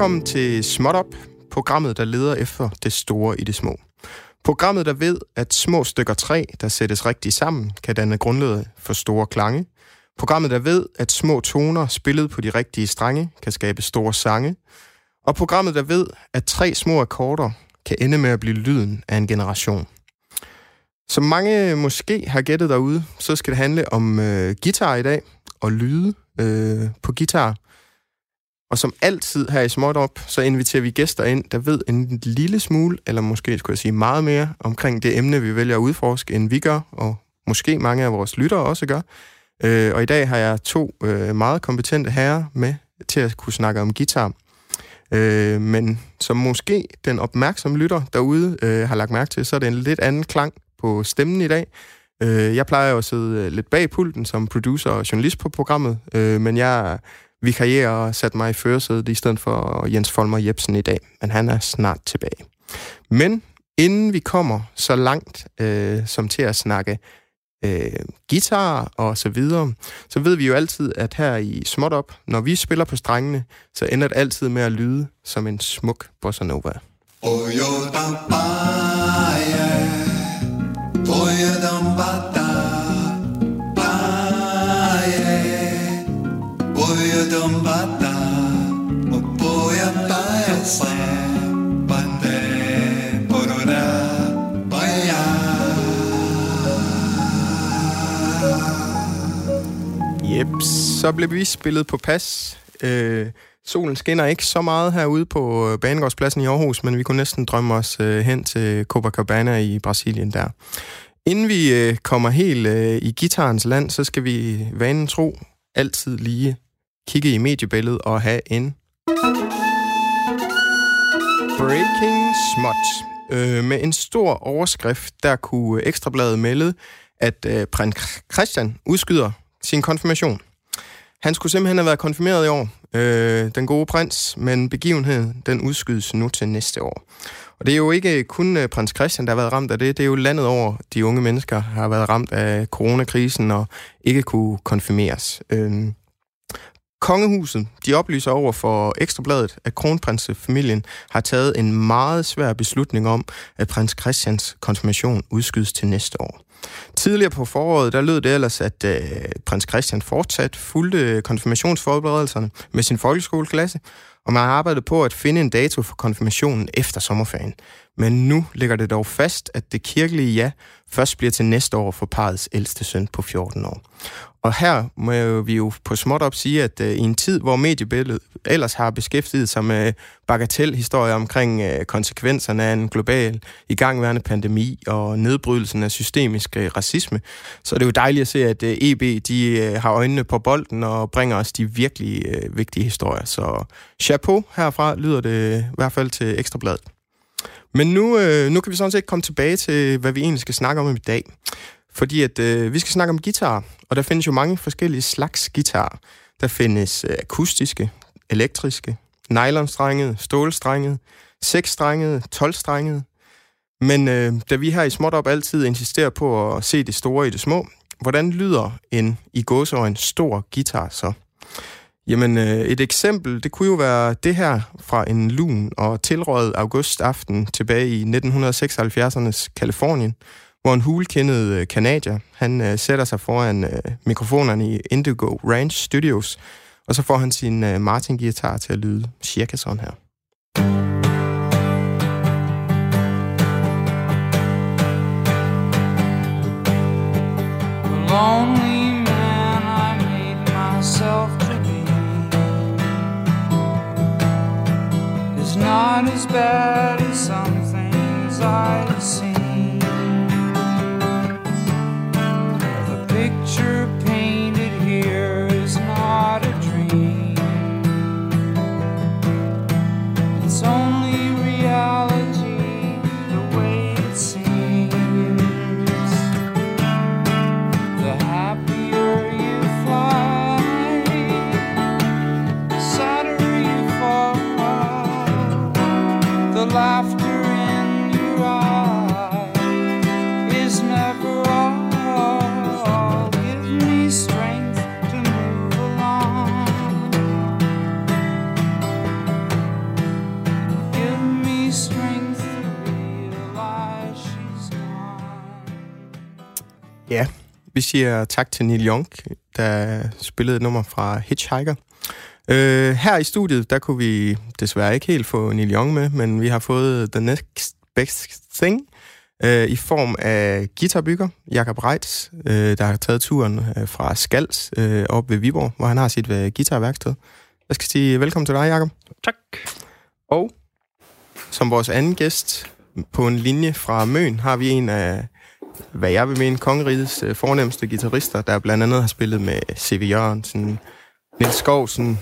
Velkommen til Smotop, programmet, der leder efter det store i det små. Programmet, der ved, at små stykker træ, der sættes rigtigt sammen, kan danne grundlaget for store klange. Programmet, der ved, at små toner, spillet på de rigtige strenge, kan skabe store sange. Og programmet, der ved, at tre små akkorder kan ende med at blive lyden af en generation. Som mange måske har gættet derude, så skal det handle om guitar i dag, og lyde på guitar. Og som altid her i Smotop, så inviterer vi gæster ind, der ved en lille smule, eller måske skulle jeg sige meget mere, omkring det emne, vi vælger at udforske, end vi gør, og måske mange af vores lyttere også gør. Og i dag har jeg to meget kompetente herrer med til at kunne snakke om guitar. Men som måske den opmærksomme lytter derude har lagt mærke til, så er det en lidt anden klang på stemmen i dag. Jeg plejer jo at sidde lidt bag pulten som producer og journalist på programmet, men jeg vikarierer og satte mig i førersædet i stedet for Jens Folmer Jepsen i dag, men han er snart tilbage. Men inden vi kommer så langt som til at snakke guitar og så videre, så ved vi jo altid, at her i Smotop, når vi spiller på strengene, så ender det altid med at lyde som en smuk bossa nova. Så blev vi spillet på pas. Solen skinner ikke så meget herude på Banegårdspladsen i Aarhus, men vi kunne næsten drømme os hen til Copacabana i Brasilien der. Inden vi kommer helt i guitarens land, så skal vi vanen tro altid lige kigge i mediebilledet og have en breaking smut. Med en stor overskrift, der kunne Ekstrabladet melde, at Prins Christian udskyder sin konfirmation. Han skulle simpelthen have været konfirmeret i år, den gode prins, men begivenheden, den udskydes nu til næste år. Og det er jo ikke kun prins Christian, der har været ramt af det, det er jo landet over, de unge mennesker har været ramt af coronakrisen og ikke kunne konfirmeres. Kongehuset, de oplyser over for Ekstrabladet, at kronprinsefamilien har taget en meget svær beslutning om, at prins Christians konfirmation udskydes til næste år. Tidligere på foråret, der lød det ellers, at prins Christian fortsat fulgte konfirmationsforberedelserne med sin folkeskoleklasse, og man har arbejdet på at finde en dato for konfirmationen efter sommerferien. Men nu ligger det dog fast, at det kirkelige ja først bliver til næste år for parrets ældste søn på 14 år. Og her må vi jo på småt op sige, at i en tid, hvor mediebilledet ellers har beskæftiget sig med bagatelhistorier omkring konsekvenserne af en global igangværende pandemi og nedbrydelsen af systemisk racisme, så er det jo dejligt at se, at EB de har øjnene på bolden og bringer os de virkelig vigtige historier. Så chapeau herfra lyder det i hvert fald til Ekstrabladet. Men nu kan vi sådan set komme tilbage til, hvad vi egentlig skal snakke om i dag. Fordi at vi skal snakke om guitar, og der findes jo mange forskellige slags guitarer. Der findes akustiske, elektriske, nylonstrengede, stålstrengede, 6-strengede, 12-strengede. Men da vi her i Smotop altid insisterer på at se det store i det små, hvordan lyder en i gåseøjne stor guitar så? Jamen, et eksempel, det kunne jo være det her fra en lun og tilrøget augustaften tilbage i 1976'ernes Californien, hvor en hulkendet kanadier, han sætter sig foran mikrofonerne i Indigo Ranch Studios, og så får han sin Martin-guitar til at lyde cirka sådan her. Lonely man, I made myself to be. It's not as bad as some things I've seen. Picture painted here is not a dream. It's only reality the way it seems. The happier you fly, the sadder you fall. The Ja, vi siger tak til Neil Young, der spillede et nummer fra Hitchhiker. Her i studiet, der kunne vi desværre ikke helt få Neil Young med, men vi har fået The Next Best Thing i form af guitarbygger Jakob Reitz, der har taget turen fra Skals op ved Viborg, hvor han har sit guitarværksted. Jeg skal sige velkommen til dig, Jakob. Tak. Og som vores anden gæst på en linje fra Møn har vi en af, hvad jeg vil mene, kongerigets fornemste guitarister, der blandt andet har spillet med C.V. Jørgen, Nils Skovsen,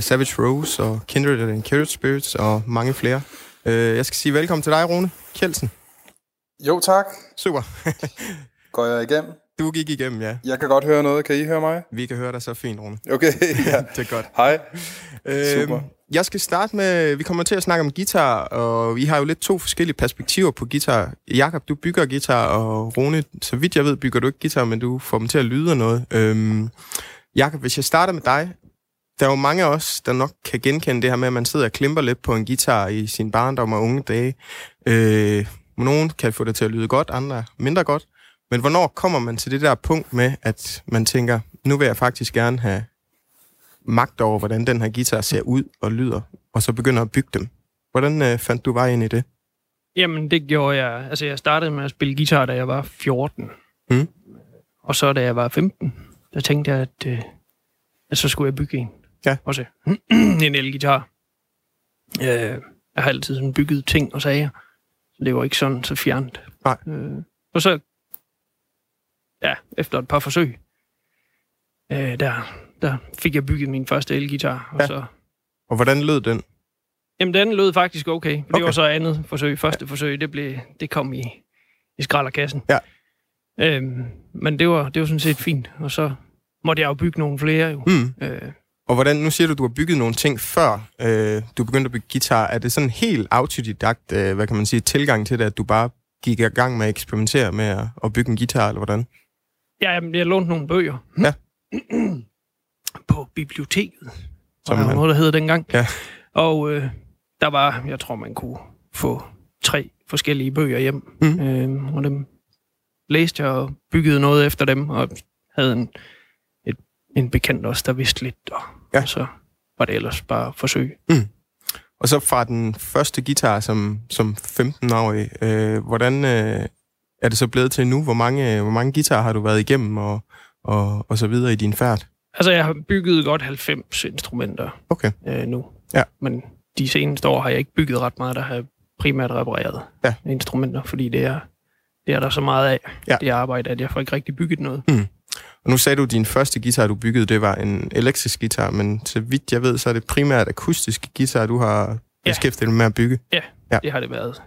Savage Rose og Kindred and Curious Spirits og mange flere. Jeg skal sige velkommen til dig, Rune Kjeldsen. Jo, tak. Super. Går jeg igennem? Du gik igennem, ja. Jeg kan godt høre noget. Kan I høre mig? Vi kan høre dig så fint, Rune. Okay, ja. Det er godt. Hej. Super. Jeg skal starte med, vi kommer til at snakke om guitar, og vi har jo lidt to forskellige perspektiver på guitar. Jakob, du bygger guitar, og Rune, så vidt jeg ved, bygger du ikke guitar, men du får dem til at lyde noget. Jakob, hvis jeg starter med dig, der er jo mange af os, der nok kan genkende det her med, at man sidder og klimper lidt på en guitar i sin barndom og unge dage. Nogen kan få det til at lyde godt, andre mindre godt. Men hvornår kommer man til det der punkt med, at man tænker, nu vil jeg faktisk gerne have magt over, hvordan den her guitar ser ud og lyder, og så begynder at bygge dem? Hvordan fandt du vej ind i det? Jamen, det gjorde jeg. Altså, jeg startede med at spille guitar, da jeg var 14. Mm. Og så, da jeg var 15, der tænkte jeg, at så skulle jeg bygge en. Ja. Også en elgitar. Jeg har altid sådan bygget ting og sager. Så det var ikke sådan så fjernt. Nej. Og så, ja, efter et par forsøg, der fik jeg bygget min første elgitar. Og, ja. Og hvordan lød den? Jamen, den lød faktisk okay. Det var så andet forsøg. Første forsøg, det kom i skralderkassen. Ja. Men det var sådan set fint. Og så måtte jeg jo bygge nogle flere. Jo. Mm. Og hvordan, nu siger du har bygget nogle ting, før du begyndte at bygge guitar. Er det sådan helt autodidakt, hvad kan man sige, tilgang til det, at du bare gik i gang med at eksperimentere med at bygge en guitar, eller hvordan? Ja, jeg lånte nogle bøger. Ja. På biblioteket, som der var noget, der hed dengang. Ja. Og der var, jeg tror, man kunne få 3 forskellige bøger hjem. Mm. Og dem læste jeg og byggede noget efter dem, og havde en bekendt også, der vidste lidt, og så var det ellers bare forsøg. Mm. Og så fra den første guitar som 15-årig, hvordan er det så blevet til nu? Hvor mange guitarer har du været igennem, og så videre i din færd? Altså, jeg har bygget godt 90 instrumenter nu. Ja. Men de seneste år har jeg ikke bygget ret meget, der har primært repareret instrumenter, fordi det er der så meget af, det arbejde, at jeg får ikke rigtig bygget noget. Mm. Og nu sagde du, at din første guitar, du byggede, det var en elektrisk guitar, men så vidt jeg ved, så er det primært akustiske guitar, du har beskæftiget dig med at bygge. Ja, det har det været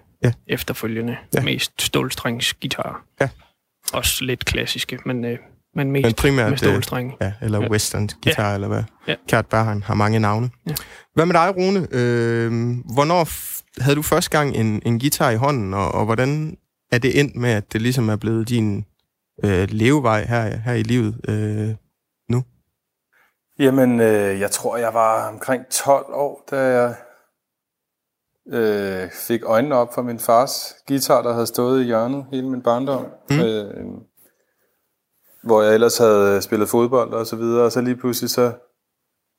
efterfølgende. Ja. Mest stålstrengsguitar. Ja. Også lidt klassiske, men mest primært, med stålstrenge. Ja, eller western guitar, eller hvad. Ja. Kært Berhan har mange navne. Ja. Hvad med dig, Rune? Hvornår havde du første gang en guitar i hånden, og hvordan er det endt med, at det ligesom er blevet din levevej her i livet nu? Jamen, jeg tror, jeg var omkring 12 år, da jeg fik øjnene op for min fars guitar, der havde stået i hjørnet hele min barndom. Mm. Hvor jeg ellers havde spillet fodbold og så videre, og så lige pludselig så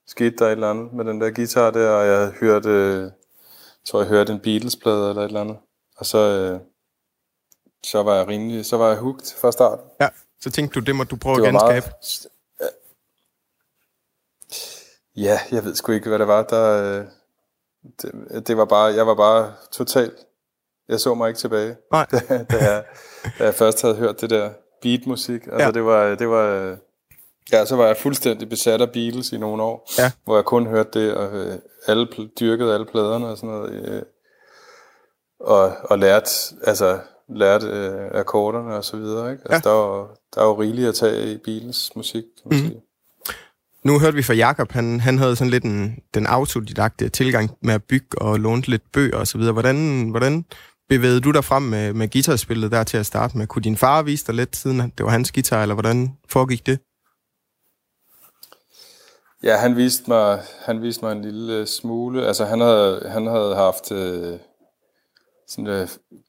skete der et eller andet med den der guitar der, og jeg hørte, jeg hørte en Beatles-plade eller et eller andet. Og så så var jeg hooked fra start. Ja, så tænkte du, det må du prøve at genskabe. Meget... Ja, jeg ved sgu ikke, hvad det var. Det var bare, jeg var bare totalt... Jeg så mig ikke tilbage, da jeg først havde hørt det der beatmusik. Altså, det var... Ja, så var jeg fuldstændig besat af Beatles i nogle år, hvor jeg kun hørte det, og dyrkede alle pladerne og sådan noget. Og lærte... Altså, lærte akkorderne og så videre, ikke? Altså, der er jo rigeligt at tage i Beatles musik, kan man sige. Nu hørte vi fra Jakob, han havde sådan lidt den autodidakte tilgang med at bygge og låne lidt bøger og så videre. Hvordan bevægede du dig frem med guitarspillet der til at starte med? Kunne din far vise dig lidt, siden det var hans guitar, eller hvordan foregik det? Ja, han viste mig en lille smule. Altså, han havde haft... sådan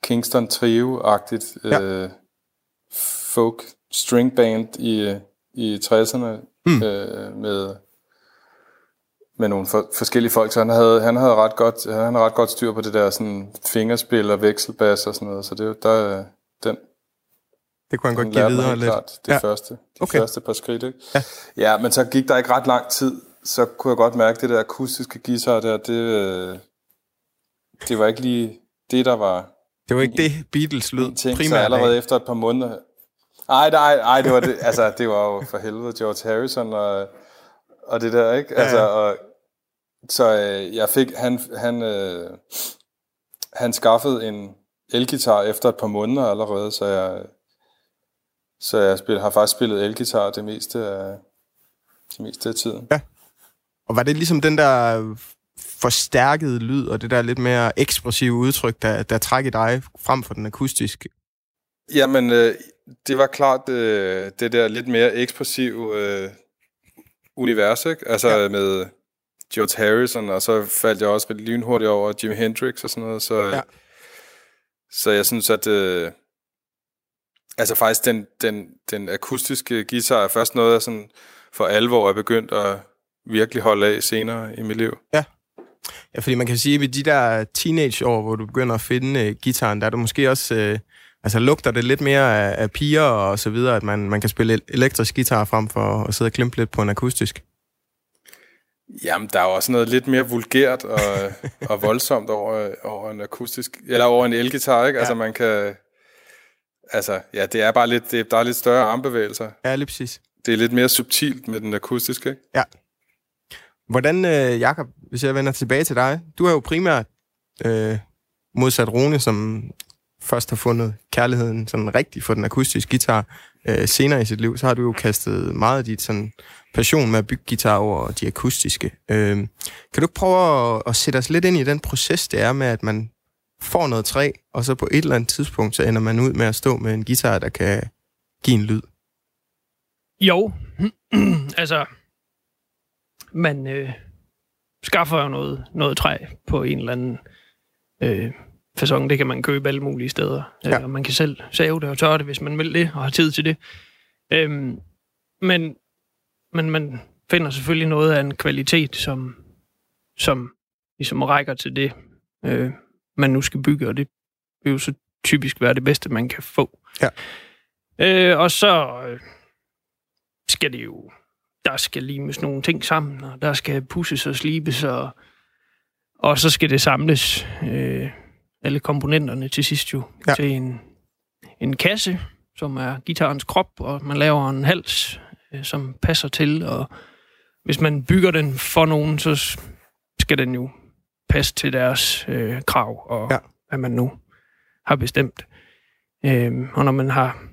Kingston Trio-agtigt folk stringband i 60'erne med nogle forskellige folk, så han havde ret godt styr på det der sådan fingerspil og vekselbass og sådan noget, så det der den det kunne han godt give videre lidt. Klart, det første par skridt, ikke? Ja. Ja, men så gik der ikke ret lang tid, så kunne jeg godt mærke det der akustiske guitar der, det var ikke lige det der var. Det var ikke det Beatles lød primært. Så allerede efter et par måneder. Nej, det var det. Altså det var jo for helvede George Harrison og det der, ikke? Altså ja. Og så jeg fik han skaffede en elgitar efter et par måneder allerede, så jeg har faktisk spillet elgitar det meste af tiden. Ja. Og var det ligesom den der forstærkede lyd og det der lidt mere ekspressive udtryk, der trækker dig frem for den akustiske? Jamen, det var klart det der lidt mere ekspressive univers, ikke? Altså med George Harrison, og så faldt jeg også lynhurtigt over Jimi Hendrix og sådan noget, så, så jeg synes, at altså faktisk den akustiske guitar er først noget, jeg sådan for alvor er begyndt at virkelig holde af senere i mit liv. Ja. Ja, fordi man kan sige, at ved de der teenageår, hvor du begynder at finde guitaren, der er du måske også, altså lugter det lidt mere af piger og så videre, at man kan spille elektrisk guitar frem for at sidde og klimpe lidt på en akustisk. Jamen, der er også noget lidt mere vulgært og voldsomt over en akustisk, eller over en elgitar, ikke? Ja. Altså man kan, altså ja, det er bare lidt, der er lidt større armbevægelser. Ja, lige præcis. Det er lidt mere subtilt med den akustiske, ikke? Ja. Hvordan, Jakob, hvis jeg vender tilbage til dig, du er jo primært modsat Rune, som først har fundet kærligheden sådan rigtig for den akustiske guitar senere i sit liv, så har du jo kastet meget af dit sådan, passion med at bygge guitar over de akustiske. Kan du prøve at sætte os lidt ind i den proces, det er med, at man får noget træ, og så på et eller andet tidspunkt, så ender man ud med at stå med en guitar, der kan give en lyd? Jo, altså... Man skaffer jo noget træ på en eller anden façon. Det kan man købe alle mulige steder. Ja. Og man kan selv save det og tørre det, hvis man vil det, og har tid til det. Men man finder selvfølgelig noget af en kvalitet, som ligesom rækker til det, man nu skal bygge. Og det vil jo så typisk være det bedste, man kan få. Ja. Og så skal det jo... Der skal limes nogle ting sammen, og der skal pusses og slibes, og så skal det samles, alle komponenterne til sidst jo, til en kasse, som er guitarens krop, og man laver en hals, som passer til, og hvis man bygger den for nogen, så skal den jo passe til deres krav, og hvad man nu har bestemt. Og når man har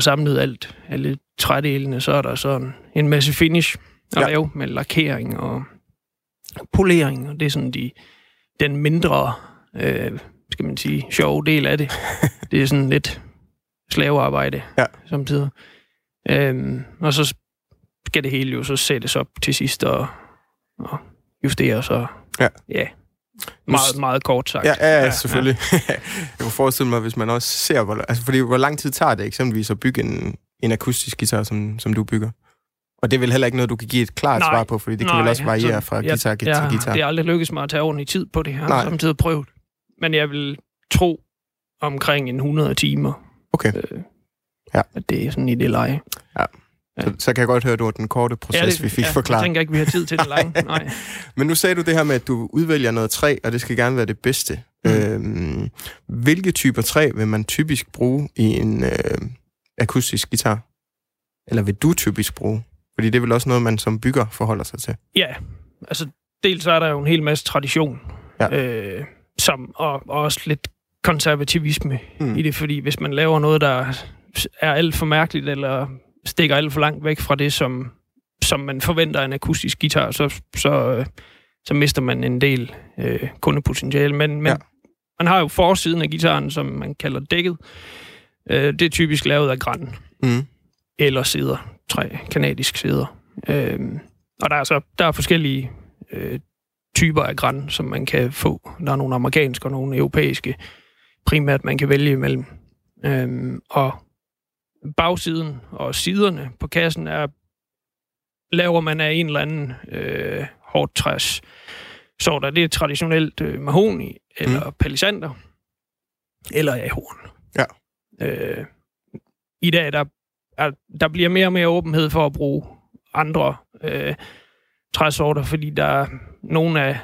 samlet alle trædelene, så er der sådan en masse finish at lave med lakering og polering, og det er sådan den mindre, skal man sige, sjove del af det. Det er sådan lidt slavearbejde samtidig. Og så skal det hele jo så sættes op til sidst og justeres og meget, meget kort sagt. Ja, selvfølgelig. Ja. Jeg kunne forestille mig, hvis man også ser, hvor lang tid tager det eksempelvis at bygge en akustisk guitar, som du bygger? Og det er vel heller ikke noget, du kan give et klart svar på, fordi det kan vel også variere fra guitar til guitar. Det er aldrig lykkedes mig at tage ordentlig tid på det her, samtidig prøvet. Men jeg vil tro omkring 100 timer. Okay. At det er sådan i det leje. Ja. Så kan jeg godt høre, at det var den korte proces, vi fik forklaret. Jeg tænker ikke, vi har tid til det lange. Nej. Men nu sagde du det her med, at du udvælger noget træ, og det skal gerne være det bedste. Hvilke typer træ vil man typisk bruge i en akustisk guitar? Eller vil du typisk bruge? Fordi det er vel også noget, man som bygger forholder sig til. Ja, altså dels er der jo en hel masse tradition, og også lidt konservativisme i det, fordi hvis man laver noget, der er alt for mærkeligt, eller... stikker alt for langt væk fra det, som man forventer af en akustisk guitar, så mister man en del kundepotentiale. Men man har jo forsiden af guitaren, som man kalder dækket. Det er typisk lavet af gran. Eller sæder. Kanadisk sæder. Og der er forskellige typer af gran, som man kan få. Der er nogle amerikanske og nogle europæiske. Primært man kan vælge imellem. Og bagsiden og siderne på kassen er laver man af en eller anden hårdt træs. Så der det er traditionelt mahoni eller palisander eller ahorn. Ja. I dag der bliver mere og mere åbenhed for at bruge andre træsorter, fordi der er nogle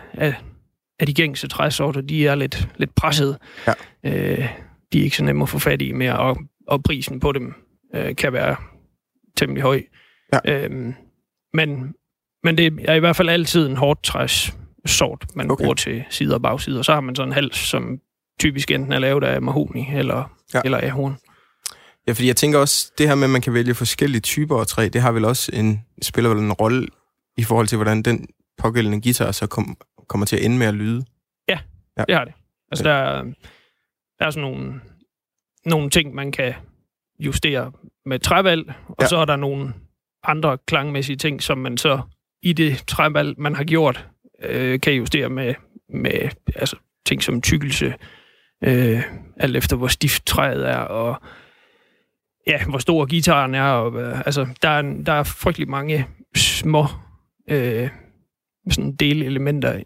af de gængse træsorter, de er lidt pressede. Ja. De er ikke så nemme at få fat i mere, og prisen på dem kan være temmelig høj. Ja. Men det er i hvert fald altid en hårdt træssort, man bruger til sider og bagsider. Så har man sådan en hals, som typisk enten er lavet af mahogni eller ahorn. Ja, fordi jeg tænker også, det her med, at man kan vælge forskellige typer af træ, det har vel også spiller vel en rolle i forhold til, hvordan den pågældende guitar så kommer til at ende med at lyde. Ja, det har det. Altså, der er sådan nogle ting, man kan justere med trævalg, og så er der nogle andre klangmæssige ting, som man så i det trævalg, man har gjort, kan justere med altså, ting som tykkelse, alt efter hvor stift træet er, og ja, hvor stor guitaren er. Og, altså, der er frygtelig mange små sådan delelementer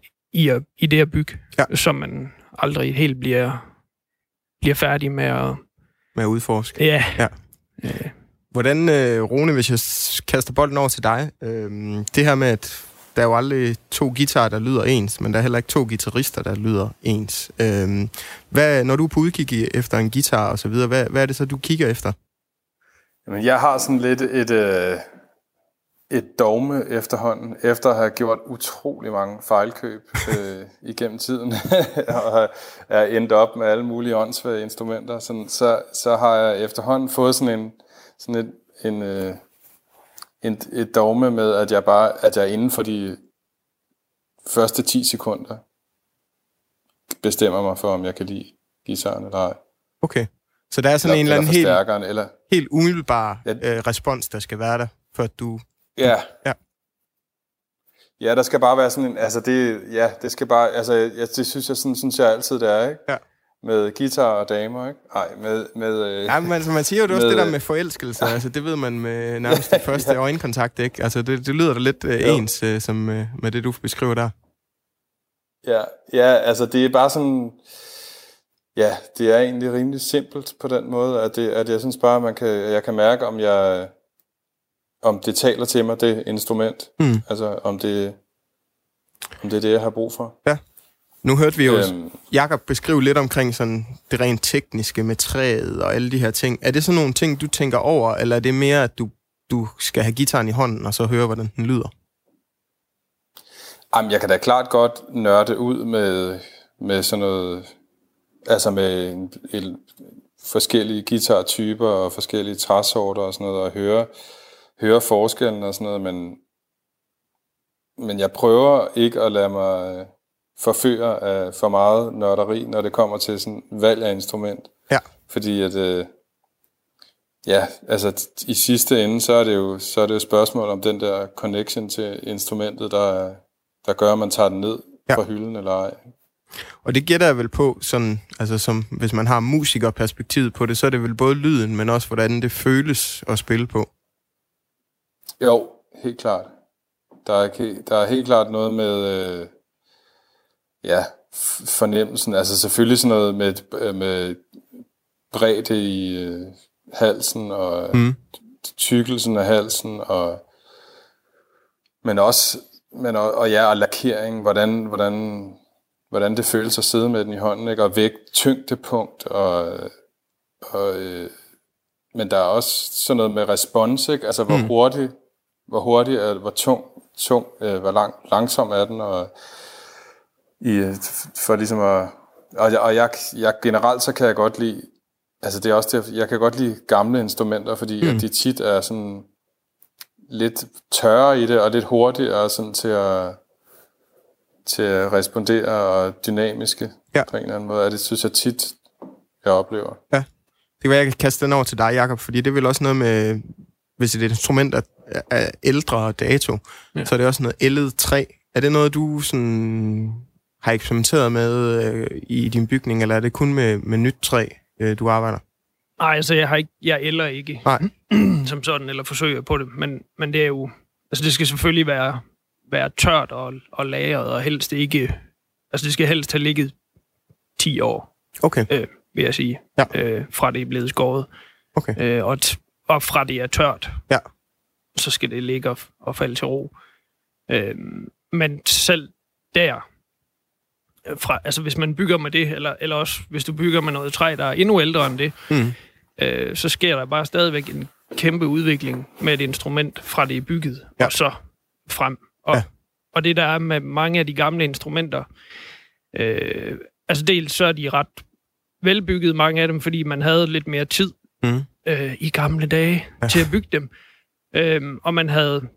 i det her byg, som man aldrig helt bliver færdig med at udforske. Ja. Hvordan, Rune, hvis jeg kaster bolden over til dig, det her med, at der er jo aldrig to guitarer, der lyder ens, men der er heller ikke to guitarister, der lyder ens. Hvad, når du er på udkig efter en guitar og så videre, hvad er det så, du kigger efter? Jamen, jeg har sådan lidt et dogme efterhånden, efter at have gjort utrolig mange fejlkøb igennem tiden, og er endt op med alle mulige åndssvage instrumenter, sådan, så har jeg efterhånden fået sådan et dogme med, at jeg er inden for de første 10 sekunder bestemmer mig for, om jeg kan lide guitaren eller ej. Okay, så der er sådan en eller anden helt umiddelbar respons, der skal være der, for at du... Ja, der skal bare være sådan en... Altså, det skal bare... Altså, det synes jeg altid, det er, ikke? Ja. Med guitar og damer, ikke? Nej, med... Ja, men altså, man siger jo også det der med forelskelse. Altså, det ved man med nærmest den første øjenkontakt, ikke? Altså, det lyder da lidt ens, som med det, du beskriver der. Ja, altså, det er bare sådan... Ja, det er egentlig rimelig simpelt på den måde, at jeg synes bare, jeg kan mærke, om det taler til mig, det instrument. Mm. Altså, om det er det, jeg har brug for. Ja. Nu hørte vi jo Jakob beskrive lidt omkring sådan det rent tekniske med træet og alle de her ting. Er det sådan nogle ting, du tænker over, eller er det mere, at du skal have gitaren i hånden og så høre, hvordan den lyder? Jamen, jeg kan da klart godt nørde ud med sådan noget... Altså med forskellige guitartyper og forskellige træsorter og sådan noget, og høre forskellen og sådan noget, men jeg prøver ikke at lade mig forføre af for meget nørderi, når det kommer til sådan valg af instrument. Ja. Fordi at, altså i sidste ende, så er det jo et spørgsmål om den der connection til instrumentet, der gør, at man tager den ned fra hylden eller ej. Og det gætter jeg vel på, sådan, altså som, hvis man har musikerperspektivet på det, så er det vel både lyden, men også hvordan det føles at spille på. Jo, helt klart. Der er helt klart noget med fornemmelsen. Altså selvfølgelig sådan noget med bredde i halsen og tykkelsen af halsen, og lakering, hvordan det føles at sidde med den i hånden, ikke? Og vægt, tyngdepunkt, men der er også sådan noget med respons, ikke? Altså hvor hurtig er det, hvor tung, hvor langsom er den, og for ligesom at... Og jeg generelt, så kan jeg godt lide... Altså det er også det, jeg kan godt lide gamle instrumenter, fordi at de tit er sådan lidt tørre i det, og lidt hurtigere sådan til at respondere og dynamiske på en eller anden måde. Og det synes jeg tit, jeg oplever. Ja, det kan være, jeg kan kaste den over til dig, Jakob, fordi det er vel også noget med, hvis det er et instrument af ældre dato, så er det også noget ældet træ. Er det noget, du sådan har eksperimenteret med i din bygning, eller er det kun med nyt træ, du arbejder? Nej, altså jeg eller ikke som sådan, eller forsøger på det, men det er jo, altså det skal selvfølgelig være tørt og lagret, og helst ikke, altså det skal helst have ligget 10 år, okay. Vil jeg sige, fra det er blevet skåret, okay. Og fra det er tørt, ja. Så skal det ligge og falde til ro. Men selv der, altså hvis man bygger med det, eller også hvis du bygger med noget træ, der er endnu ældre end det, så sker der bare stadigvæk en kæmpe udvikling med et instrument fra det er bygget, og så frem. Og det der er med mange af de gamle instrumenter, altså dels så er de ret velbygget, mange af dem, fordi man havde lidt mere tid i gamle dage til at bygge dem. Og man havde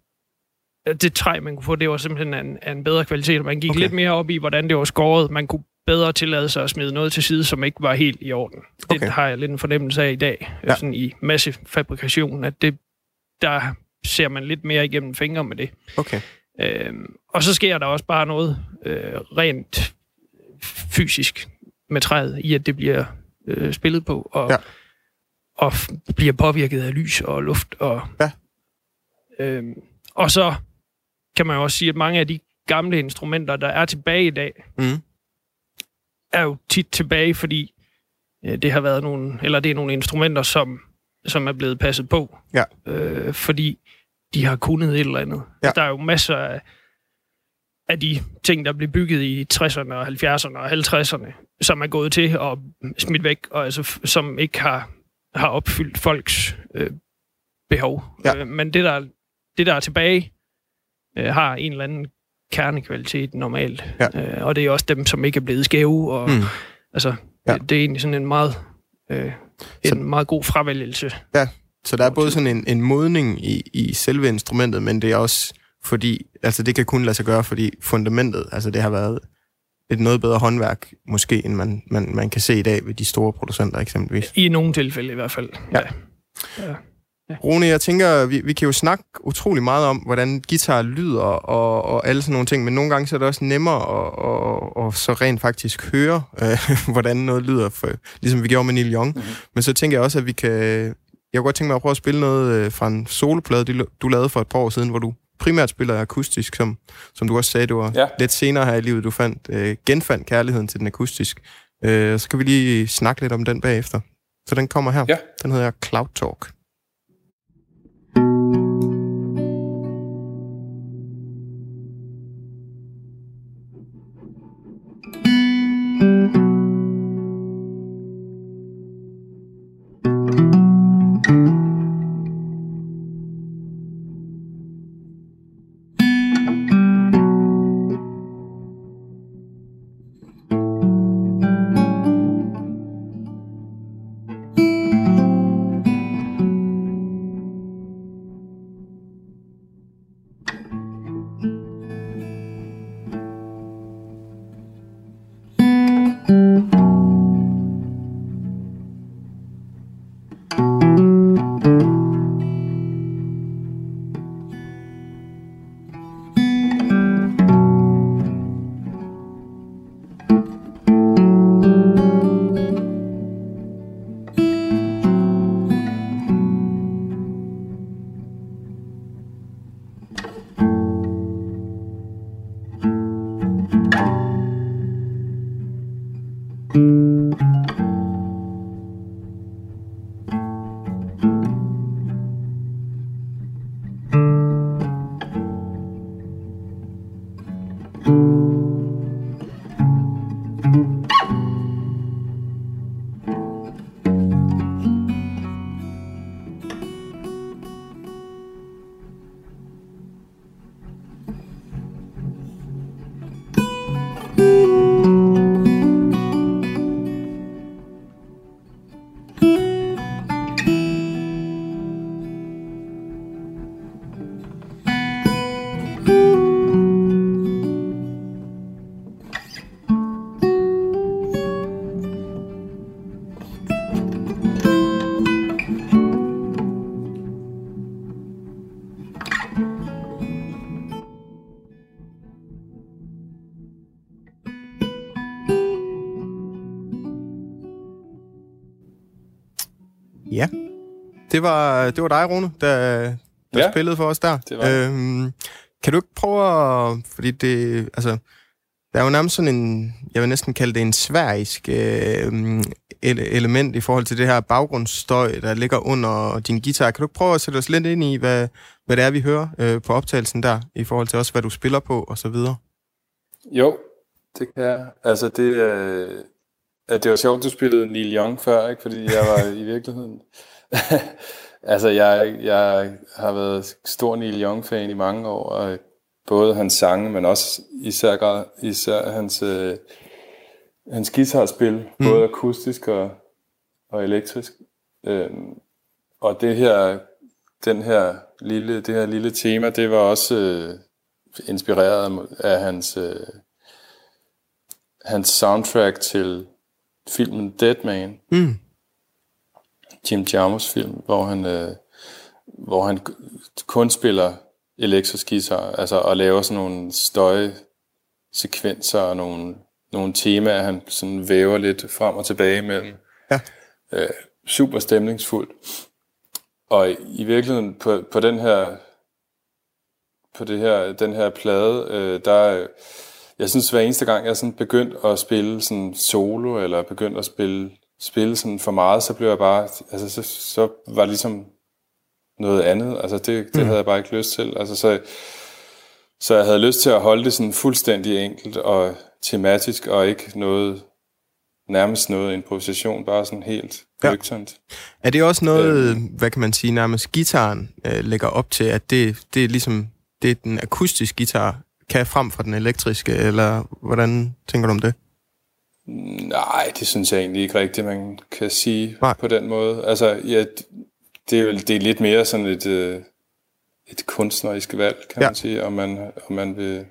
det træ, man kunne få, det var simpelthen en bedre kvalitet. Man gik lidt mere op i, hvordan det var skåret. Man kunne bedre tillade sig at smide noget til side, som ikke var helt i orden. Okay. Det har jeg lidt en fornemmelse af i dag, sådan i massefabrikation, at det, der ser man lidt mere igennem fingre med det. Okay. Og så sker der også bare noget rent fysisk med træet, i at det bliver spillet på, og bliver påvirket af lys og luft. Og så kan man jo også sige, at mange af de gamle instrumenter, der er tilbage i dag, er jo tit tilbage, fordi det har været nogle, eller det er nogle instrumenter, som er blevet passet på, fordi de har kunnet et eller andet. Der er jo masser af de ting, der blev bygget i 60'erne og 70'erne og 50'erne, som er gået til og smidt væk, og altså, som ikke har opfyldt folks behov. Men det, der er tilbage, har en eller anden kernekvalitet normalt. Og det er også dem, som ikke er blevet skæve. Og, altså, det er egentlig sådan en meget, meget god fravælgelse. Ja, så der er både sådan en modning i selve instrumentet, men det er også fordi, altså det kan kun lade sig gøre, fordi fundamentet, altså det har været et noget bedre håndværk, måske, end man kan se i dag ved de store producenter eksempelvis. I nogle tilfælde i hvert fald, ja. Ja. Rune, jeg tænker, vi kan jo snakke utrolig meget om, hvordan guitar lyder og alle sådan nogle ting, men nogle gange så er det også nemmere at så rent faktisk høre, hvordan noget lyder, for, ligesom vi gjorde med Neil Young. Men så tænker jeg også, at jeg kunne godt tænke mig at prøve at spille noget fra en soloplade, du lavede for et par år siden, hvor du primært spiller akustisk, som du også sagde, du var lidt senere her i livet, du genfandt kærligheden til den akustisk. Så kan vi lige snakke lidt om den bagefter. Så den kommer her. Ja. Den hedder Cloud Talk. Ja. Det var dig, Rune, der ja, spillede for os der. Kan du ikke prøve at... Fordi det... Altså, der er jo nærmest sådan en... Jeg vil næsten kalde det en sverisk element i forhold til det her baggrundsstøj, der ligger under din guitar. Kan du ikke prøve at sætte os lidt ind i, hvad det er, vi hører på optagelsen der, i forhold til også, hvad du spiller på, og så videre? Jo, det kan jeg. Altså, det var sjovt, du spillede Neil Young før, ikke? Fordi jeg var i virkeligheden... Altså, jeg har været stor Neil Young-fan i mange år, og både hans sange, men også især hans guitarspil, både akustisk og elektrisk. Og det her lille tema, det var også inspireret af hans soundtrack til filmen Dead Man. Mm. Jim Jarmusch film, hvor han kun spiller elektrisk guitar, altså og laver sådan nogle støjsekvenser og nogle temaer, han sådan væver lidt frem og tilbage mellem. Ja. Super stemningsfuldt. Og i virkeligheden på den her plade, der jeg synes hver eneste gang jeg sådan begyndt at spille sådan solo eller begyndt at spille sådan for meget, så blev jeg bare... Altså, så var det ligesom noget andet. Altså, det havde jeg bare ikke lyst til. Altså, så jeg havde lyst til at holde det sådan fuldstændig enkelt og tematisk, og ikke noget... Nærmest noget improvisation, bare sådan helt nøgternt. Ja. Er det også noget, hvad kan man sige, nærmest gitaren lægger op til, at det er ligesom... Det er den akustiske guitar kan frem for den elektriske, eller hvordan tænker du om det? Nej, det synes jeg egentlig ikke rigtigt, man kan sige. Nej. På den måde. Altså, ja, det er lidt mere sådan et kunstnerisk valg, kan man sige, om man vil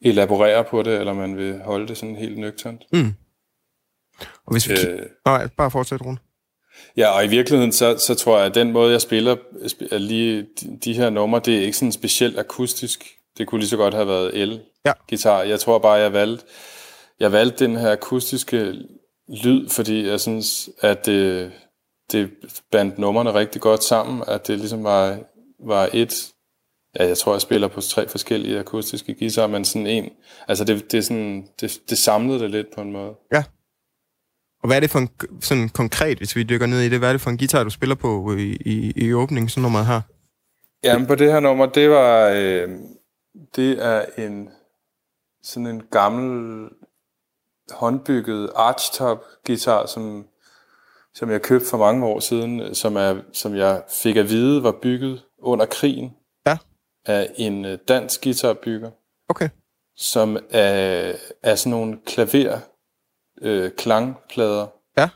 elaborere på det, eller man vil holde det sådan helt nøgternt. Mm. Og hvis vi nej, bare fortsæt, Rune. Ja, og i virkeligheden, så tror jeg, at den måde, jeg spiller lige de her numre, det er ikke sådan specielt akustisk. Det kunne lige så godt have været el-guitar. Jeg tror bare, jeg valgte den her akustiske lyd, fordi jeg synes, at det bandt numrene rigtig godt sammen, at det ligesom var et... Ja, jeg tror, jeg spiller på 3 forskellige akustiske guitarer, men sådan en... Altså, det samlede det lidt på en måde. Ja. Og hvad er det for en... Sådan konkret, hvis vi dykker ned i det, hvad er det for en guitar, du spiller på i åbningsnummeret her? Jamen, på det her nummer, det var... det er en... Sådan en gammel... håndbygget archtop-guitar, som jeg købte for mange år siden, som jeg fik at vide var bygget under krigen af en dansk guitarbygger, som er sådan nogle klangplader. Ja.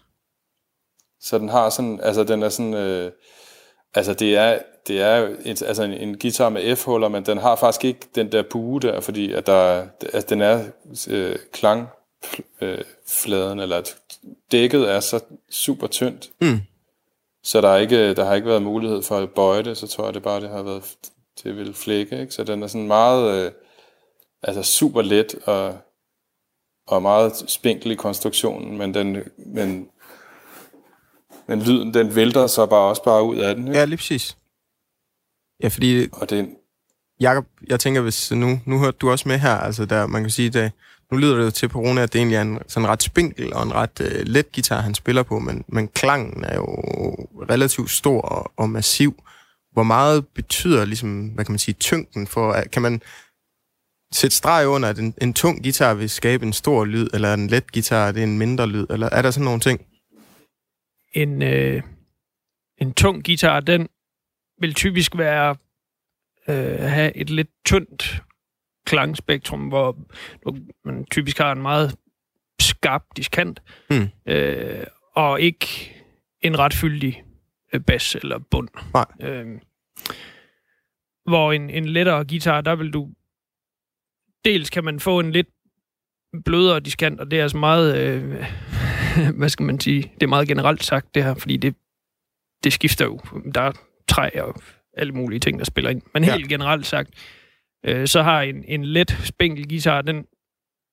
Så den har sådan, altså den er sådan, altså det er altså en guitar med F-huller, men den har faktisk ikke den der bue der, fordi at der, altså den er klang. Fladen eller dækket er så super tyndt, så der har ikke været mulighed for at bøje det, så tror jeg det bare det har været det vil flække, ikke? Så den er sådan meget altså super let og meget spinkel i konstruktionen, men lyden den vælter så bare ud af den, ikke? Ja, lige præcis. Ja, fordi og det Jakob, jeg tænker, hvis nu hørte du også med her, altså der man kan sige det. Nu lyder det jo til på Rune, at det egentlig er en sådan ret spinkel og en ret let guitar, han spiller på, men klangen er jo relativt stor og massiv. Hvor meget betyder ligesom, hvad kan man sige, tyngden for, kan man sætte streg under, at en tung guitar vil skabe en stor lyd, eller en let guitar, det er en mindre lyd, eller er der sådan nogle ting? En tung guitar, den vil typisk være have et lidt tyndt klangspektrum, hvor man typisk har en meget skarp diskant, og ikke en ret fyldig bass eller bund. Hvor en lettere guitar, der vil du... Dels kan man få en lidt blødere diskant, og det er altså meget... hvad skal man sige? Det er meget generelt sagt, det her, fordi det skifter jo. Der er træ og alle mulige ting, der spiller ind. Men helt generelt sagt... så har en let spinkel guitar,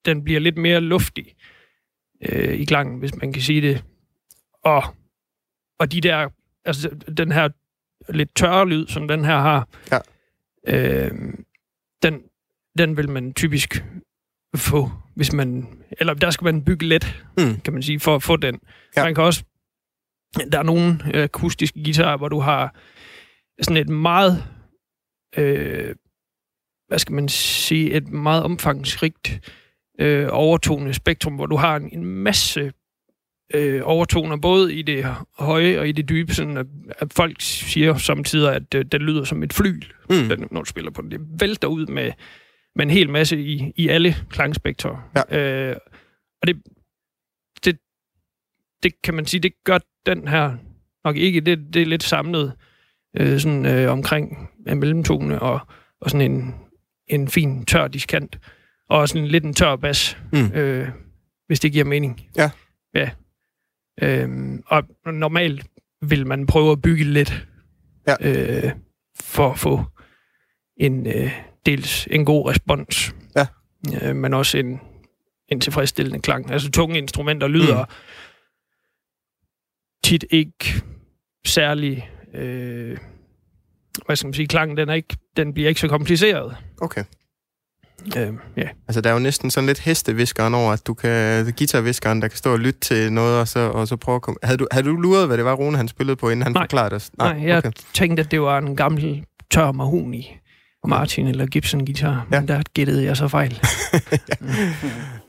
den bliver lidt mere luftig i klangen, hvis man kan sige det. Og Og de der, altså den her lidt tørre lyd, som den her har, ja. Den vil man typisk få, hvis man... Eller der skal man bygge let, kan man sige, for at få den. Ja. Man kan også... Der er nogle akustiske guitarer, hvor du har sådan et meget... hvad skal man sige? Et meget omfangsrigt overtone spektrum, hvor du har en masse overtoner, både i det høje og i det dybe, sådan at folk siger samtidig, at det lyder som et flyl, når du spiller på det. Det vælter ud med en hel masse i alle klangspektre. Ja. Og det kan man sige, det gør den her nok ikke. Det er lidt samlet sådan omkring mellemtone og sådan en fin tør diskant, og sådan lidt en tør bas, hvis det giver mening. Ja. Ja. Og normalt vil man prøve at bygge lidt, ja. For at få en dels en god respons, ja. Men også en tilfredsstillende klang. Altså tunge instrumenter lyder tit ikke særlig... hvad skal man sige, klangen, den bliver ikke så kompliceret. Okay. Yeah. Altså, der er jo næsten sådan lidt hesteviskeren over, at du kan, guitarviskeren, der kan stå og lytte til noget, og så prøve at komme... Havde du luret, hvad det var, Rune, han spillede på, inden han forklarede os? Nej, jeg tænkte, at det var en gammel tør mahogni Martin eller Gibson-guitar, men der gættede jeg så fejl.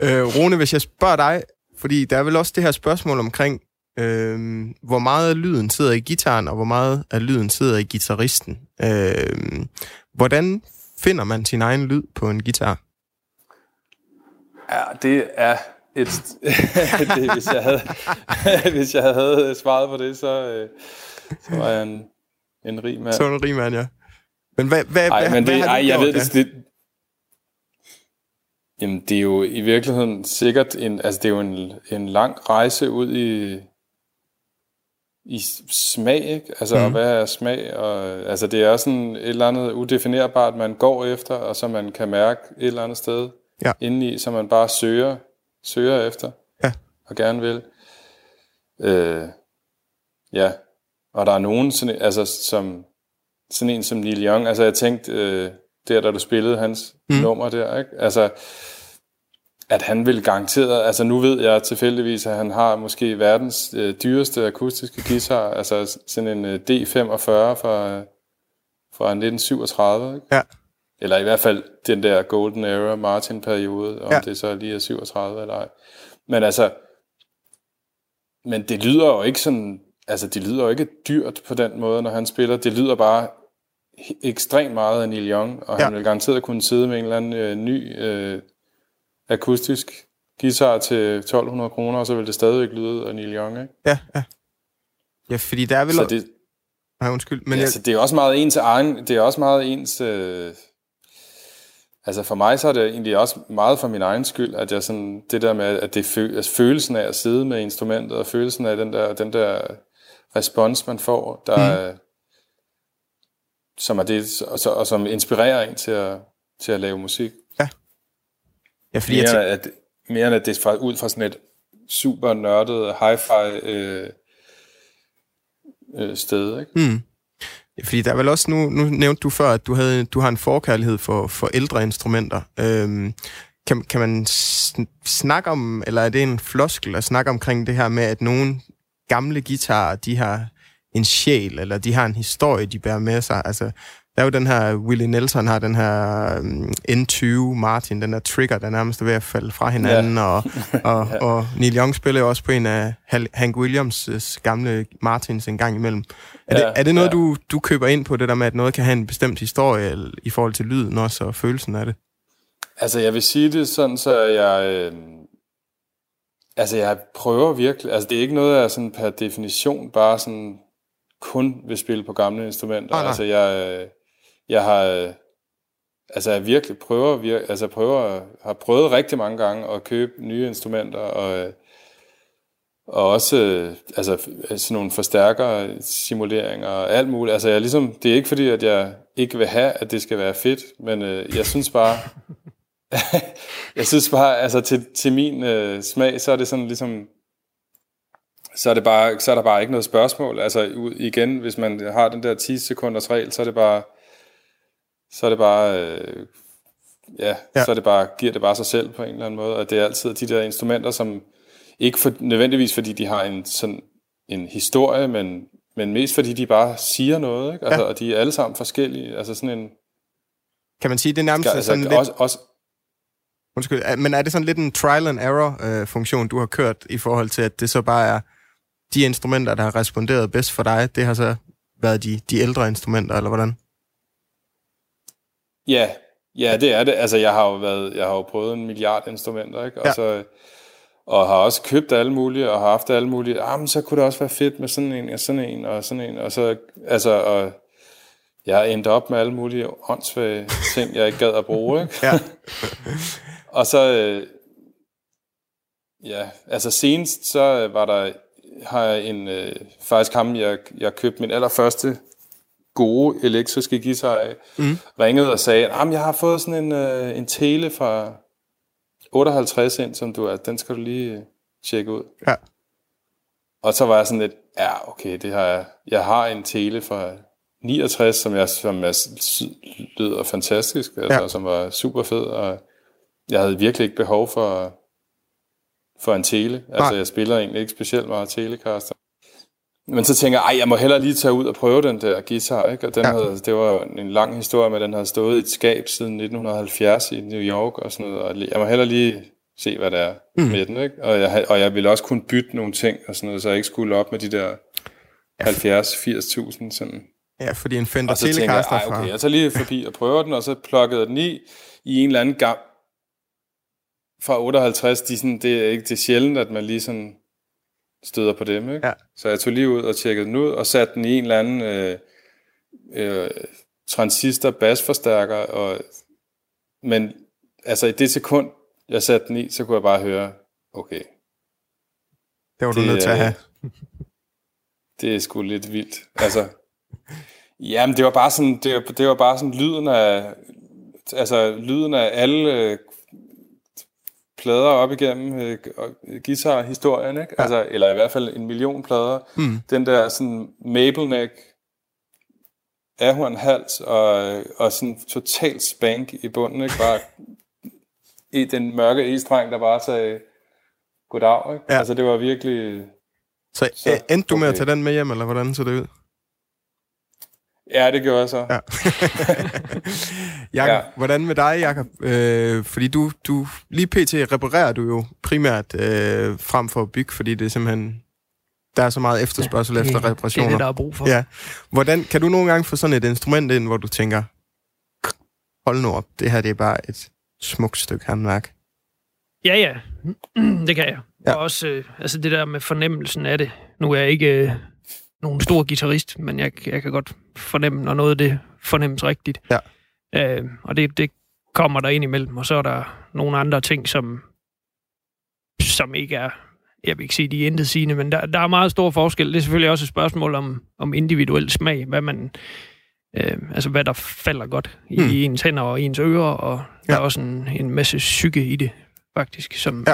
Rune, hvis jeg spørger dig, fordi der er vel også det her spørgsmål omkring, hvor meget af lyden sidder i gitaren, og hvor meget af lyden sidder i guitaristen. Hvordan finder man sin egen lyd på en guitar? Ja, det er det, hvis jeg havde svaret på det, så var jeg en rig mand. Så en rig mand, ja. Men Jamen, det er jo i virkeligheden sikkert en lang rejse ud i smag, ikke? Altså, hvad er smag? Og, altså, det er sådan et eller andet udefinerbart, man går efter, og så man kan mærke et eller andet sted indeni, så man bare søger efter, og gerne vil. Og der er nogen, som Neil Young, altså jeg tænkte, da du spillede hans nummer der, ikke? Altså, at han vil garanteret... Altså, nu ved jeg tilfældigvis, at han har måske verdens dyreste akustiske guitar, altså sådan en D45 fra 1937, ikke? Ja. Eller i hvert fald den der Golden Era Martin-periode, om det så lige er 37 eller ej. Men altså... Men det lyder jo ikke sådan... Altså, det lyder jo ikke dyrt på den måde, når han spiller. Det lyder bare... ekstremt meget af Neil Young, og han vil garanteret kunne sidde med en eller anden ny akustisk guitar til 1.200 kroner, og så vil det stadigvæk lyde af Neil Young, ikke? Ja, fordi der er vel... Så det er også meget ens egen... Det er også meget ens... Altså for mig, så er det egentlig også meget for min egen skyld, at jeg sådan... Det der med, at det følelsen af at sidde med instrumentet, og følelsen af den der respons, man får, der... som er det, og som inspirerer en til at lave musik. Ja, fordi mere end at det er ud fra sådan et super nørdet hi-fi sted, ikke? Fordi der er vel også nu nævnte du før, at du har en forkærlighed for ældre instrumenter. Kan man snakke om, eller er det en floskel at snakke omkring det her med, at nogle gamle guitarer, de har en sjæl, eller de har en historie, de bærer med sig. Altså, der er jo den her, Willie Nelson har den her N20 Martin, den her Trigger, der nærmest er ved at falde fra hinanden, og Neil Young spiller jo også på en af Hank Williams' gamle Martins en gang imellem. Er det noget, du køber ind på, det der med, at noget kan have en bestemt historie i forhold til lyden også, og følelsen af det? Altså, jeg vil sige det sådan, så jeg... altså, jeg prøver virkelig... Altså, det er ikke noget, jeg sådan per definition bare sådan... kun vil spille på gamle instrumenter. Okay. Altså jeg har altså jeg virkelig har prøvet rigtig mange gange at købe nye instrumenter og også altså sådan nogle forstærkere simuleringer og alt muligt. Altså jeg ligesom, det er ikke fordi at jeg ikke vil have at det skal være fedt, men jeg synes bare altså til min smag, så er det sådan ligesom så er der bare ikke noget spørgsmål. Altså igen, hvis man har den der 10 sekunders regel, så giver det bare sig selv på en eller anden måde, og det er altid de der instrumenter, som ikke for, nødvendigvis fordi de har en sådan en historie, men mest fordi de bare siger noget, ikke? Altså, ja. Og de er alle sammen forskellige, altså sådan en... Kan man sige, det er nærmest sådan lidt... Også... Undskyld, men er det sådan lidt en trial and error-funktion, du har kørt i forhold til, at det så bare er de instrumenter, der har responderet bedst for dig, det har så været de ældre instrumenter, eller hvordan? Ja, det er det. Altså, jeg har jo prøvet en milliard instrumenter, ikke? Og så... og har også købt alle mulige, og har haft alle mulige, men så kunne det også være fedt med sådan en, og så, altså, og jeg endte op med alle mulige åndssvage ting, jeg ikke gad at bruge, ikke? Ja. Og så, senest, så var der, har jeg en, faktisk ham, jeg købte min allerførste gode elektriske guitar af, ringede og sagde, jeg har fået sådan en tele fra 58 ind, som du er, den skal du lige tjekke ud. Ja. Og så var jeg sådan lidt, det har jeg. Jeg har en tele fra 69, som jeg lyder fantastisk, altså, som var super fed, og jeg havde virkelig ikke behov for en tele. Altså, jeg spiller egentlig ikke specielt meget Telecaster. Men så tænker jeg, jeg må hellere lige tage ud og prøve den der guitar, ikke? Og den havde, det var en lang historie, men den havde stået i et skab siden 1970 i New York og sådan noget, og jeg må hellere lige se, hvad der er med den, ikke? Og jeg ville også kunne bytte nogle ting og sådan noget, så jeg ikke skulle op med de der 70-80.000 sådan. Ja, fordi en Fender Telecaster fra... jeg tager lige forbi og prøver den, og så plukkede den i en eller anden gang fra 58, det er sjældent, at man lige sådan... støder på dem, ikke? Ja. Så jeg tog lige ud og tjekkede den ud, og satte den i en eller anden transistor basforstærker, men altså i det sekund, jeg satte den i, så kunne jeg bare høre, okay. Det var du nødt til at have. Det er sgu lidt vildt. Altså, jamen det var bare sådan lyden af, alle plader op igennem guitar-historien, ikke? Ja. Altså, eller i hvert fald 1 million plader. Den der sådan maple-neck, ahornhals og sådan total spank i bunden, ikke? Bare i den mørke E-streng, der bare sagde goddag, ikke? Ja. Altså, det var virkelig... Så endte du med at tage den med hjem, eller hvordan så det ud? Ja, det gjorde jeg så. Ja. Jakob, hvordan med dig, Jakob? Fordi du lige pt. Reparerer du jo primært frem for at bygge, fordi det er simpelthen, der er så meget efterspørgsel efter reparationer. Det er det, der er brug for. Ja. Hvordan, kan du nogle gange få sådan et instrument ind, hvor du tænker, hold nu op, det her det er bare et smukt stykke håndværk? Ja, det kan jeg. Ja. Og også det der med fornemmelsen af det. Nu er jeg ikke... nogen stor guitarist, men jeg kan godt fornemme, når noget af det fornemmes rigtigt. Ja. Og det kommer der ind imellem, og så er der nogle andre ting, som ikke er, jeg vil ikke sige, de er intetsigende, men der er meget stor forskel. Det er selvfølgelig også et spørgsmål om individuel smag, hvad man, hvad der falder godt i ens hænder og ens ører, og der er også en masse psyke i det, faktisk, som,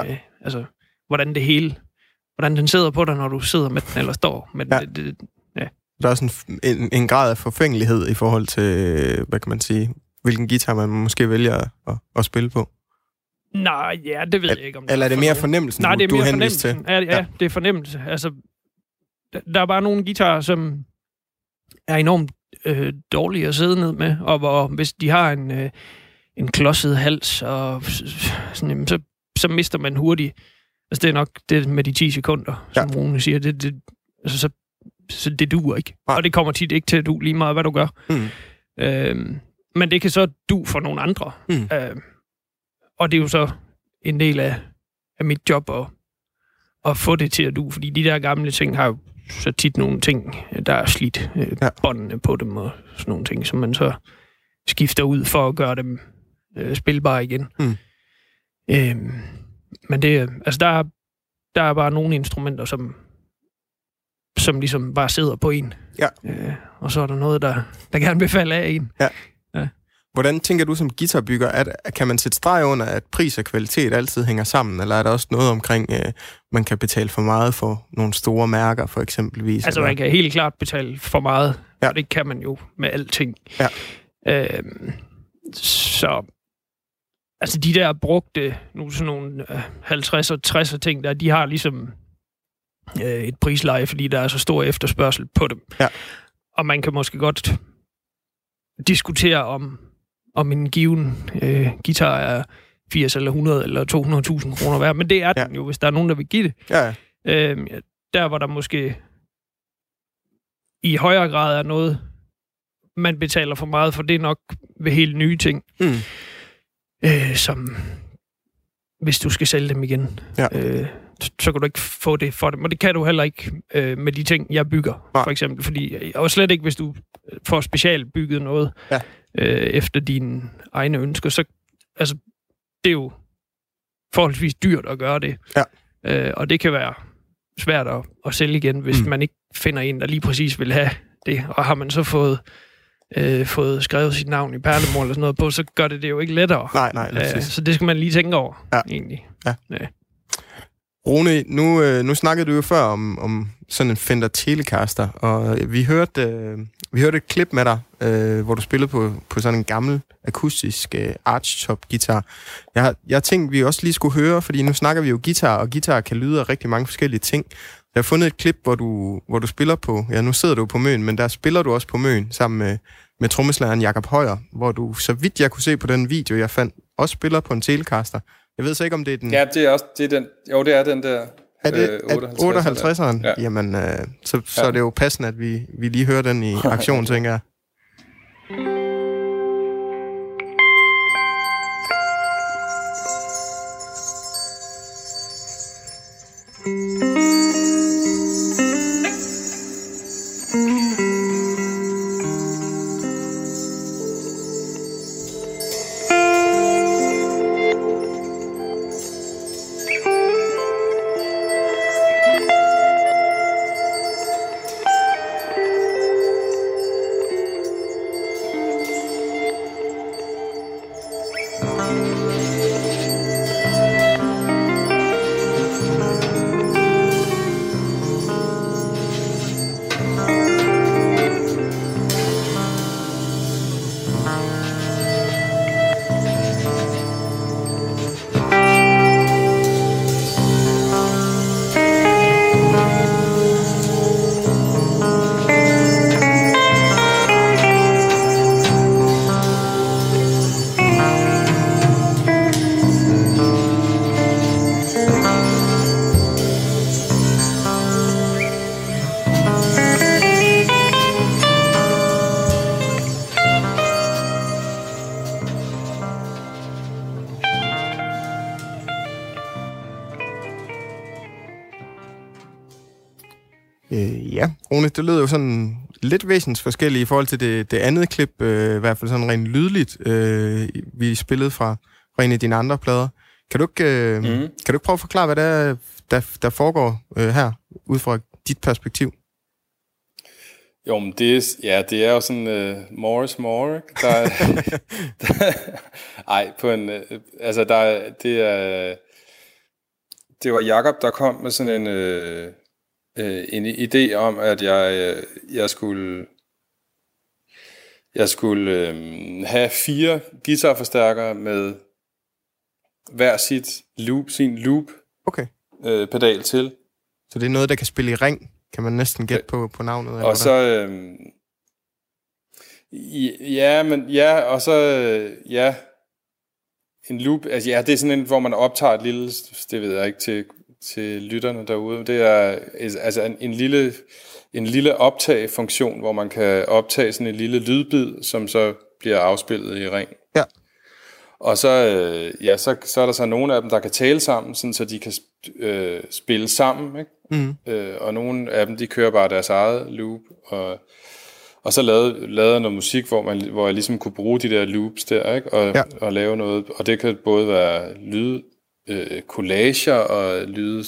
hvordan det hele... hvordan den sidder på dig, når du sidder med den, eller står med den. Ja. Der er sådan en grad af forfængelighed i forhold til, hvad kan man sige, hvilken guitar man måske vælger at spille på. Nej, det ved jeg ikke om det. Eller er det mere fornemmelsen, nej, det er mere du henvist til? Ja, det er fornemmelse. Altså, der er bare nogle guitarer, som er enormt dårlige at sidde ned med, og hvor, hvis de har en klodset hals, og sådan, så mister man hurtigt. Altså, det er nok det med de 10 sekunder, som Rune siger. Så det duer ikke. Nej. Og det kommer tit ikke til at du lige meget, hvad du gør. Men det kan så du for nogle andre. Og det er jo så en del af mit job at få det til at du. Fordi de der gamle ting har jo så tit nogle ting, der er slidt. Båndene på dem og sådan nogle ting, som man så skifter ud for at gøre dem spilbare igen. Men det, altså der er bare nogle instrumenter, som ligesom bare sidder på en. Og så er der noget, der gerne vil falde af en. Ja. Hvordan tænker du som guitarbygger, at kan man sætte streg under, at pris og kvalitet altid hænger sammen, eller er der også noget omkring, man kan betale for meget for nogle store mærker, for eksempelvis? Altså, eller? Man kan helt klart betale for meget, ja. Og det kan man jo med alting. Ja. Så... Altså, de der brugte, nu sådan nogle 50 og 60 ting der, de har ligesom et prisleje, fordi der er så stor efterspørgsel på dem. Ja. Og man kan måske godt diskutere, om en given guitar er 80 eller 100 eller 200.000 kroner værd, men det er den jo, hvis der er nogen, der vil give det. Ja. Der, hvor der måske i højere grad er noget, man betaler for meget for, det er nok ved helt nye ting. Mm. Som hvis du skal sælge dem igen, så kan du ikke få det for dem. Og det kan du heller ikke med de ting, jeg bygger, for eksempel. Fordi, og slet ikke, hvis du får specielt bygget noget efter dine egne ønsker. Så, altså, det er jo forholdsvis dyrt at gøre det. Ja. Og det kan være svært at sælge igen, hvis man ikke finder en, der lige præcis vil have det. Og har man så fået skrevet sit navn i perlemor eller sådan noget på, så gør det jo ikke lettere. Nej, så det skal man lige tænke over, egentlig. Ja. Ja. Rune, nu snakkede du jo før om sådan en Fender Telecaster, og vi hørte et klip med dig, hvor du spillede på sådan en gammel akustisk archtop-guitar. Jeg tænkte, vi også lige skulle høre, fordi nu snakker vi jo guitar, og guitar kan lyde af rigtig mange forskellige ting. Jeg har fundet et klip, hvor du spiller på... Ja, nu sidder du på Møn, men der spiller du også på Møn sammen med trommeslageren Jakob Højer, hvor du, så vidt jeg kunne se på den video, jeg fandt, også spiller på en Telecaster. Jeg ved så ikke, om det er den... Ja, det er også... Det er den, jo, det er den der... Er det 58'eren? Ja. Jamen, så er det jo passende, at vi lige hører den i aktion, tænker jeg. Det lød jo sådan lidt væsensforskelligt i forhold til det andet klip, i hvert fald sådan rent lydligt, vi spillede fra en af dine andre plader. Kan du ikke prøve at forklare, hvad det er, der foregår her, ud fra dit perspektiv? Jo, men det er jo sådan more, der det var Jakob, der kom med sådan en idé om, at jeg skulle have 4 guitarforstærkere med hver sin loop pedal til. Så det er noget, der kan spille i ring, kan man næsten gætte på navnet. Eller og så en loop, altså ja, det er sådan en, hvor man optager et lille, det ved jeg ikke, til lytterne derude. Det er altså en lille optagefunktion, hvor man kan optage sådan en lille lydbid, som så bliver afspillet i ring. Ja. Og så er der så nogle af dem, der kan tale sammen, sådan, så de kan spille sammen, ikke? Mm. Og nogle af dem, de kører bare deres eget loop, og så lavede noget musik, hvor jeg ligesom kunne bruge de der loops der, ikke? Og lave noget, og det kan både være lyd, collager og lyde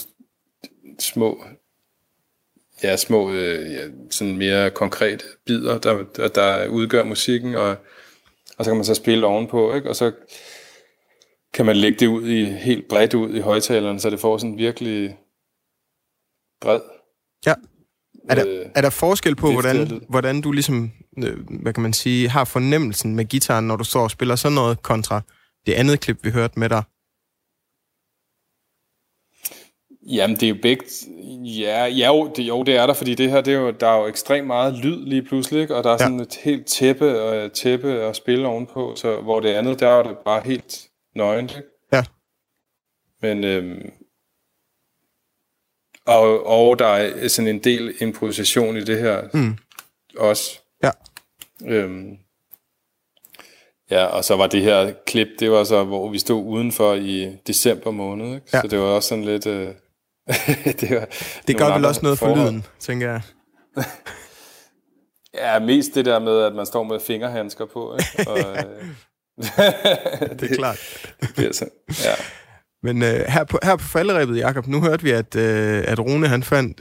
små, sådan mere konkrete bidder, der udgør musikken, og Og så kan man så spille ovenpå, ikke? Og så kan man lægge det ud i, helt bredt ud i højtalerne, så det får sådan virkelig bred. Ja. Er der forskel på, hvordan du ligesom, hvad kan man sige, har fornemmelsen med gitaren, når du står og spiller sådan noget, kontra det andet klip, vi hørte med dig? Jamen, det er jo begge... Ja, det er der, fordi det her, det er jo, der er jo ekstremt meget lyd lige pludselig, ikke? Og der er sådan et helt tæppe og spille ovenpå, så hvor det andet, der er det bare helt nøgent, ikke? Ja. Men... Og der er sådan en del improvisation i det her også. Ja. Ja, og så var det her klip, det var så, hvor vi stod udenfor i december måned, ikke? Ja. Så det var også sådan lidt... det gør vel også noget for lyden, tænker jeg. Ja, mest det der med, at man står med fingerhandsker på, ikke? Og, det er klart. Det sådan, ja. Men her på falderæbet, Jakob, nu hørte vi, at Rune han fandt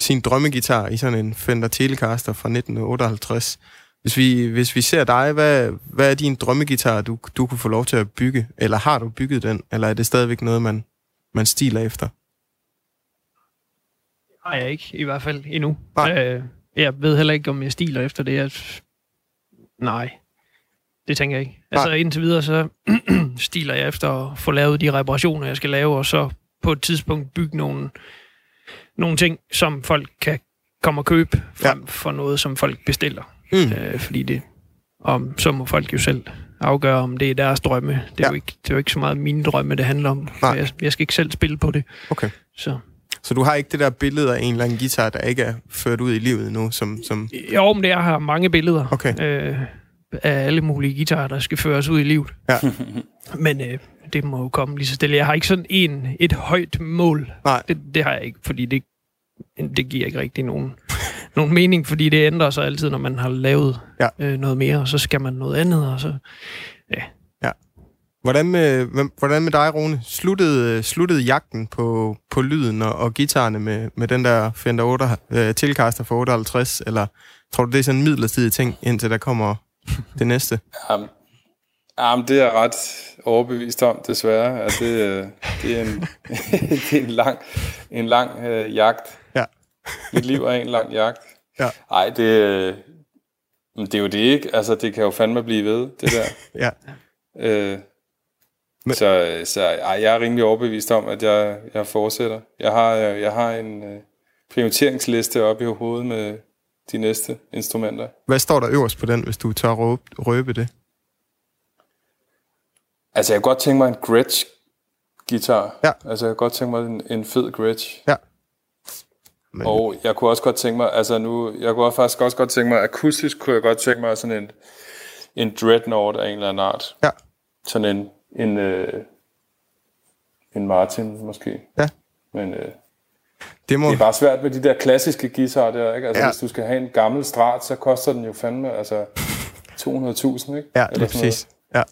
sin drømmegitar i sådan en Fender Telecaster fra 1958. Hvis vi ser dig, hvad er din drømmegitar, du kunne få lov til at bygge? Eller har du bygget den? Eller er det stadigvæk noget, man stiler efter? Nej, jeg ikke. I hvert fald endnu. Jeg ved heller ikke, om jeg stiler efter det. Nej. Det tænker jeg ikke. Altså indtil videre, så stiler jeg efter at få lavet de reparationer, jeg skal lave, og så på et tidspunkt bygge nogle ting, som folk kan komme og købe, frem for noget, som folk bestiller. Fordi det, så må folk jo selv afgøre, om det er deres drømme. Det er, jo ikke så meget mine drømme, det handler om. Jeg skal ikke selv spille på det. Okay. Så du har ikke det der billede af en eller anden guitar, der ikke er ført ud i livet nu? Som... Jo, men jeg har mange billeder. Okay. Af alle mulige guitarer, der skal føres ud i livet. Ja. Men det må jo komme lige så stille. Jeg har ikke sådan et højt mål. Nej. Det har jeg ikke, fordi det giver ikke rigtig nogen mening, fordi det ændrer sig altid, når man har lavet noget mere, og så skal man noget andet, og så... Ja. Hvordan med dig, Rune? Sluttede jagten på lyden og guitarerne med den der Fender Telecaster for 58, eller tror du, det er sådan en midlertidig ting, indtil der kommer det næste? Jamen, det er jeg ret overbevist om, desværre, at det er en, det er en lang jagt. Ja. Mit liv er en lang jagt. Ja. Ej, det er jo det ikke. Altså, det kan jo fandme blive ved, det der. Ja. Så jeg er rimelig overbevist om, at jeg fortsætter. Jeg har en prioriteringsliste op i hovedet med de næste instrumenter. Hvad står der øverst på den, hvis du tør røbe det? Altså, jeg kunne godt tænke mig en Gretsch-guitar. Ja. Altså, jeg kunne godt tænke mig en fed Gretsch. Ja. Men... Og jeg kunne også godt tænke mig, akustisk kunne jeg godt tænke mig sådan en Dreadnought af en eller anden art. Ja. Sådan en Martin, måske. Ja. Men... Det er bare svært med de der klassiske guitarer der, ikke? Altså, hvis du skal have en gammel Strat, så koster den jo fandme, altså 200.000, ikke? Ja, det er præcis. Ja.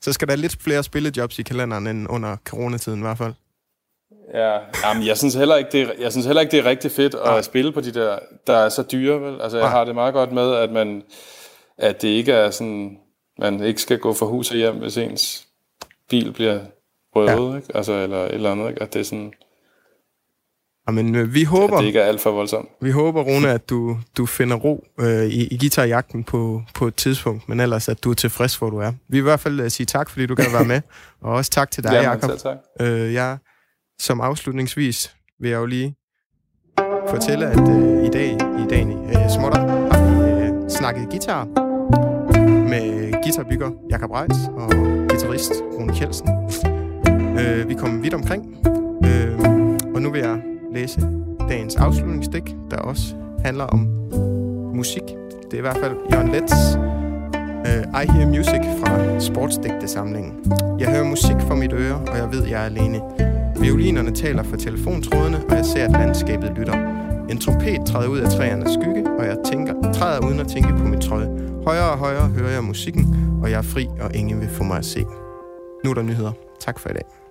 Så skal der lidt flere spillejobs i kalenderen end under coronatiden i hvert fald. Ja, jamen, jeg synes heller ikke, det er rigtig fedt at spille på de der er så dyre, vel? Altså, jeg har det meget godt med, at det ikke er sådan, man ikke skal gå fra hus og hjem, hvis ens bil bliver røvet, ikke? Altså, eller et eller andet, ikke? At det er sådan... Jamen, vi håber, det ikke er alt for voldsomt. Vi håber, Rune, at du finder ro i guitarjagten på et tidspunkt, men ellers, at du er tilfreds, hvor du er. Vi vil i hvert fald sige tak, fordi du kan være med, og også tak til dig, Jakob. Jeg som afslutningsvis vil jeg jo lige fortælle, at i dag Smotop har vi snakket guitar med guitarbygger Jakob Reitz og guitarist Rune Kjeldsen. Vi kom vidt omkring. Og nu vil jeg læse dagens afslutningsstik, der også handler om musik. Det er i hvert fald Jørgen Leths I Hear Music fra sportsdigtesamlingen. Jeg hører musik fra mit øre, og jeg ved, jeg er alene. Violinerne taler fra telefontrådene, og jeg ser, at landskabet lytter. En trompet træder ud af træernes skygge, og jeg træder uden at tænke på mit tøj. Højere og højere hører jeg musikken, og jeg er fri, og ingen vil få mig at se. Nu er der nyheder. Tak for i dag.